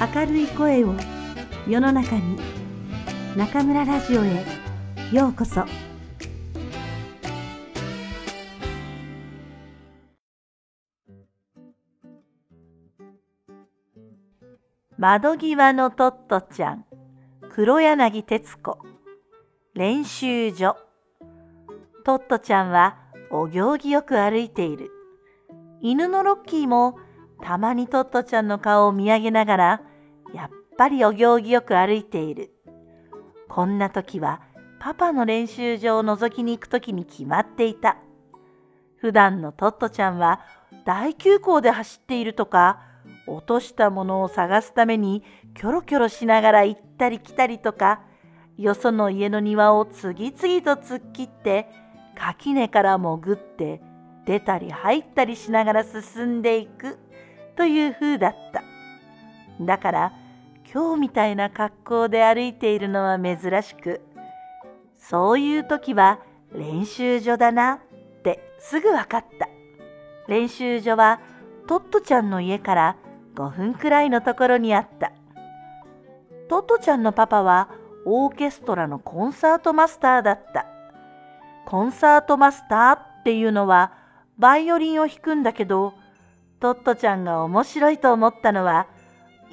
明るい声を世の中に、中村ラジオへようこそ。窓際のトットちゃん、黒柳徹子。練習所。トットちゃんはお行儀よく歩いている。犬のロッキーもたまにトットちゃんの顔を見上げながら、やっぱりお行儀よく歩いている。こんな時はパパの練習場を覗きに行く時に決まっていた。普段のトットちゃんは大急行で走っているとか、落としたものを探すためにキョロキョロしながら行ったり来たりとか、よその家の庭を次々と突っ切って、垣根から潜って出たり入ったりしながら進んでいくという風だった。だから、今日みたいな格好で歩いているのは珍しく、そういう時は練習所だなってすぐわかった。練習所はトットちゃんの家から5分くらいのところにあった。トットちゃんのパパはオーケストラのコンサートマスターだった。コンサートマスターっていうのはバイオリンを弾くんだけど、トットちゃんが面白いと思ったのは、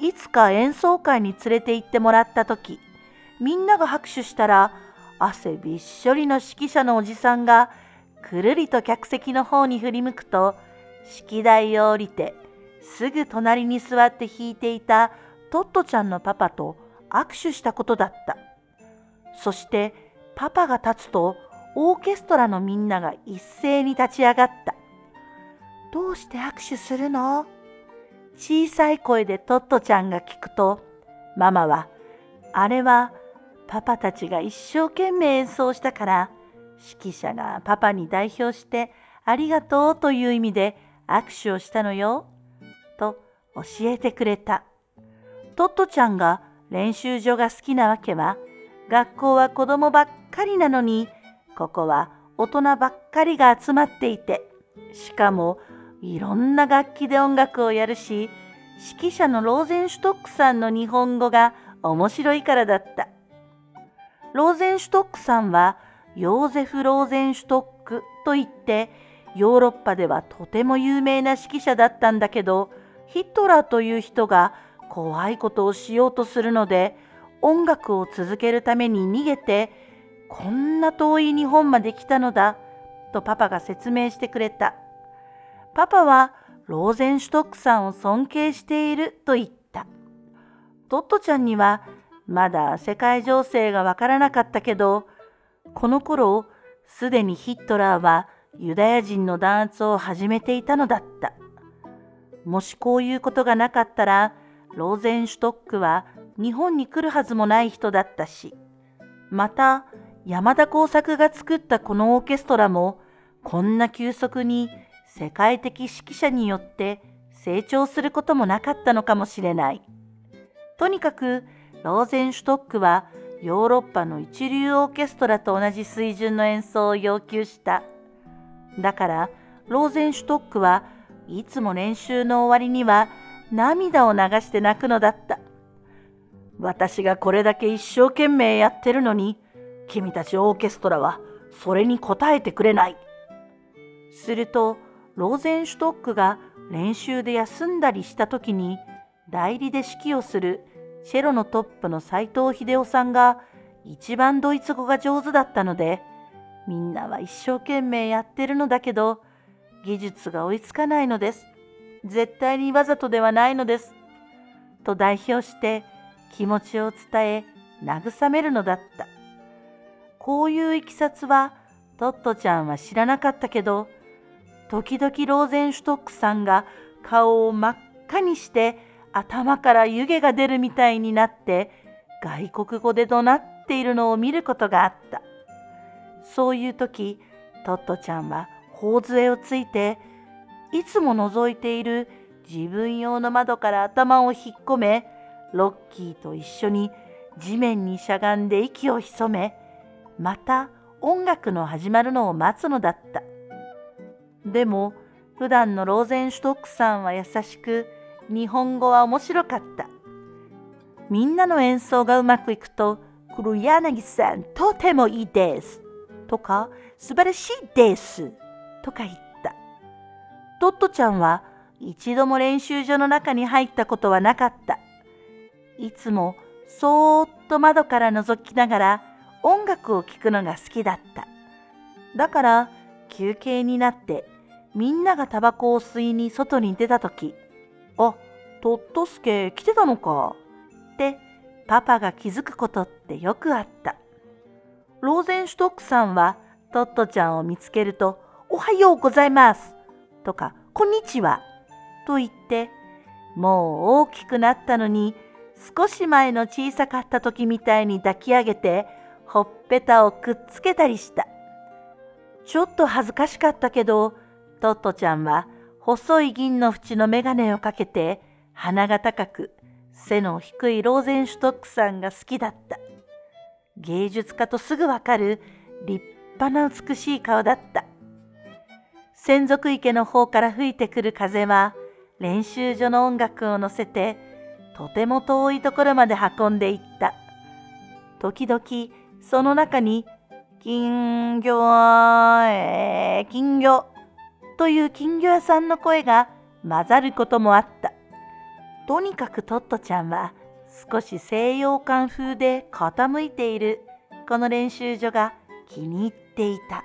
いつか演奏会に連れて行ってもらったとき、みんなが拍手したら、汗びっしょりの指揮者のおじさんが、くるりと客席の方に振り向くと、式台を降りて、すぐ隣に座って弾いていたトットちゃんのパパと握手したことだった。そして、パパが立つと、オーケストラのみんなが一斉に立ち上がった。どうして握手するの？小さい声でトットちゃんが聞くと、ママは、あれはパパたちが一生懸命演奏したから、指揮者がパパに代表してありがとうという意味で握手をしたのよ、と教えてくれた。トットちゃんが練習所が好きなわけは、学校は子供ばっかりなのに、ここは大人ばっかりが集まっていて、しかもいろんな楽器で音楽をやるし、指揮者のローゼンシュトックさんの日本語が面白いからだった。ローゼンシュトックさんはヨーゼフ・ローゼンシュトックといって、ヨーロッパではとても有名な指揮者だったんだけど、ヒトラーという人が怖いことをしようとするので、音楽を続けるために逃げて、こんな遠い日本まで来たのだ、とパパが説明してくれた。パパはローゼンシュトックさんを尊敬していると言った。トットちゃんにはまだ世界情勢がわからなかったけど、この頃すでにヒトラーはユダヤ人の弾圧を始めていたのだった。もしこういうことがなかったら、ローゼンシュトックは日本に来るはずもない人だったし、また山田耕作が作ったこのオーケストラも、こんな急速に世界的指揮者によって成長することもなかったのかもしれない。とにかくローゼンシュトックはヨーロッパの一流オーケストラと同じ水準の演奏を要求した。だからローゼンシュトックはいつも練習の終わりには涙を流して泣くのだった。私がこれだけ一生懸命やってるのに、君たちオーケストラはそれに応えてくれない。するとローゼンシュトックが練習で休んだりしたときに、代理で指揮をするチェロのトップの斉藤秀夫さんが一番ドイツ語が上手だったので、みんなは一生懸命やってるのだけど、技術が追いつかないのです。絶対にわざとではないのです。と代表して気持ちを伝え、慰めるのだった。こういういきさつはトットちゃんは知らなかったけど、時々ローゼンシュトックさんが顔を真っ赤にして頭から湯気が出るみたいになって外国語で怒鳴っているのを見ることがあった。そういう時、トットちゃんは頬杖をついて、いつも覗いている自分用の窓から頭を引っ込め、ロッキーと一緒に地面にしゃがんで息を潜め、また音楽の始まるのを待つのだった。でも、普段のローゼンシュトックさんは優しく、日本語は面白かった。みんなの演奏がうまくいくと、黒柳さんとてもいいですとか、素晴らしいですとか言った。トットちゃんは一度も練習場の中に入ったことはなかった。いつもそーっと窓から覗きながら音楽を聴くのが好きだった。だから休憩になってみんながタバコを吸いに外に出たとき、あ、トットスケ来てたのかってパパが気づくことってよくあった。ローゼンシュトックさんはトットちゃんを見つけると、おはようございますとか、こんにちはと言って、もう大きくなったのに、少し前の小さかった時みたいに抱き上げて、ほっぺたをくっつけたりした。ちょっと恥ずかしかったけど、トットちゃんは細い銀の縁のメガネをかけて、鼻が高く、背の低いローゼンシュトックさんが好きだった。芸術家とすぐわかる立派な美しい顔だった。洗足池の方から吹いてくる風は、練習所の音楽を乗せて、とても遠いところまで運んでいった。時々、その中に、金魚、金魚という金魚屋さんの声が混ざることもあった。とにかくトットちゃんは少し西洋館風で傾いているこの練習所が気に入っていた。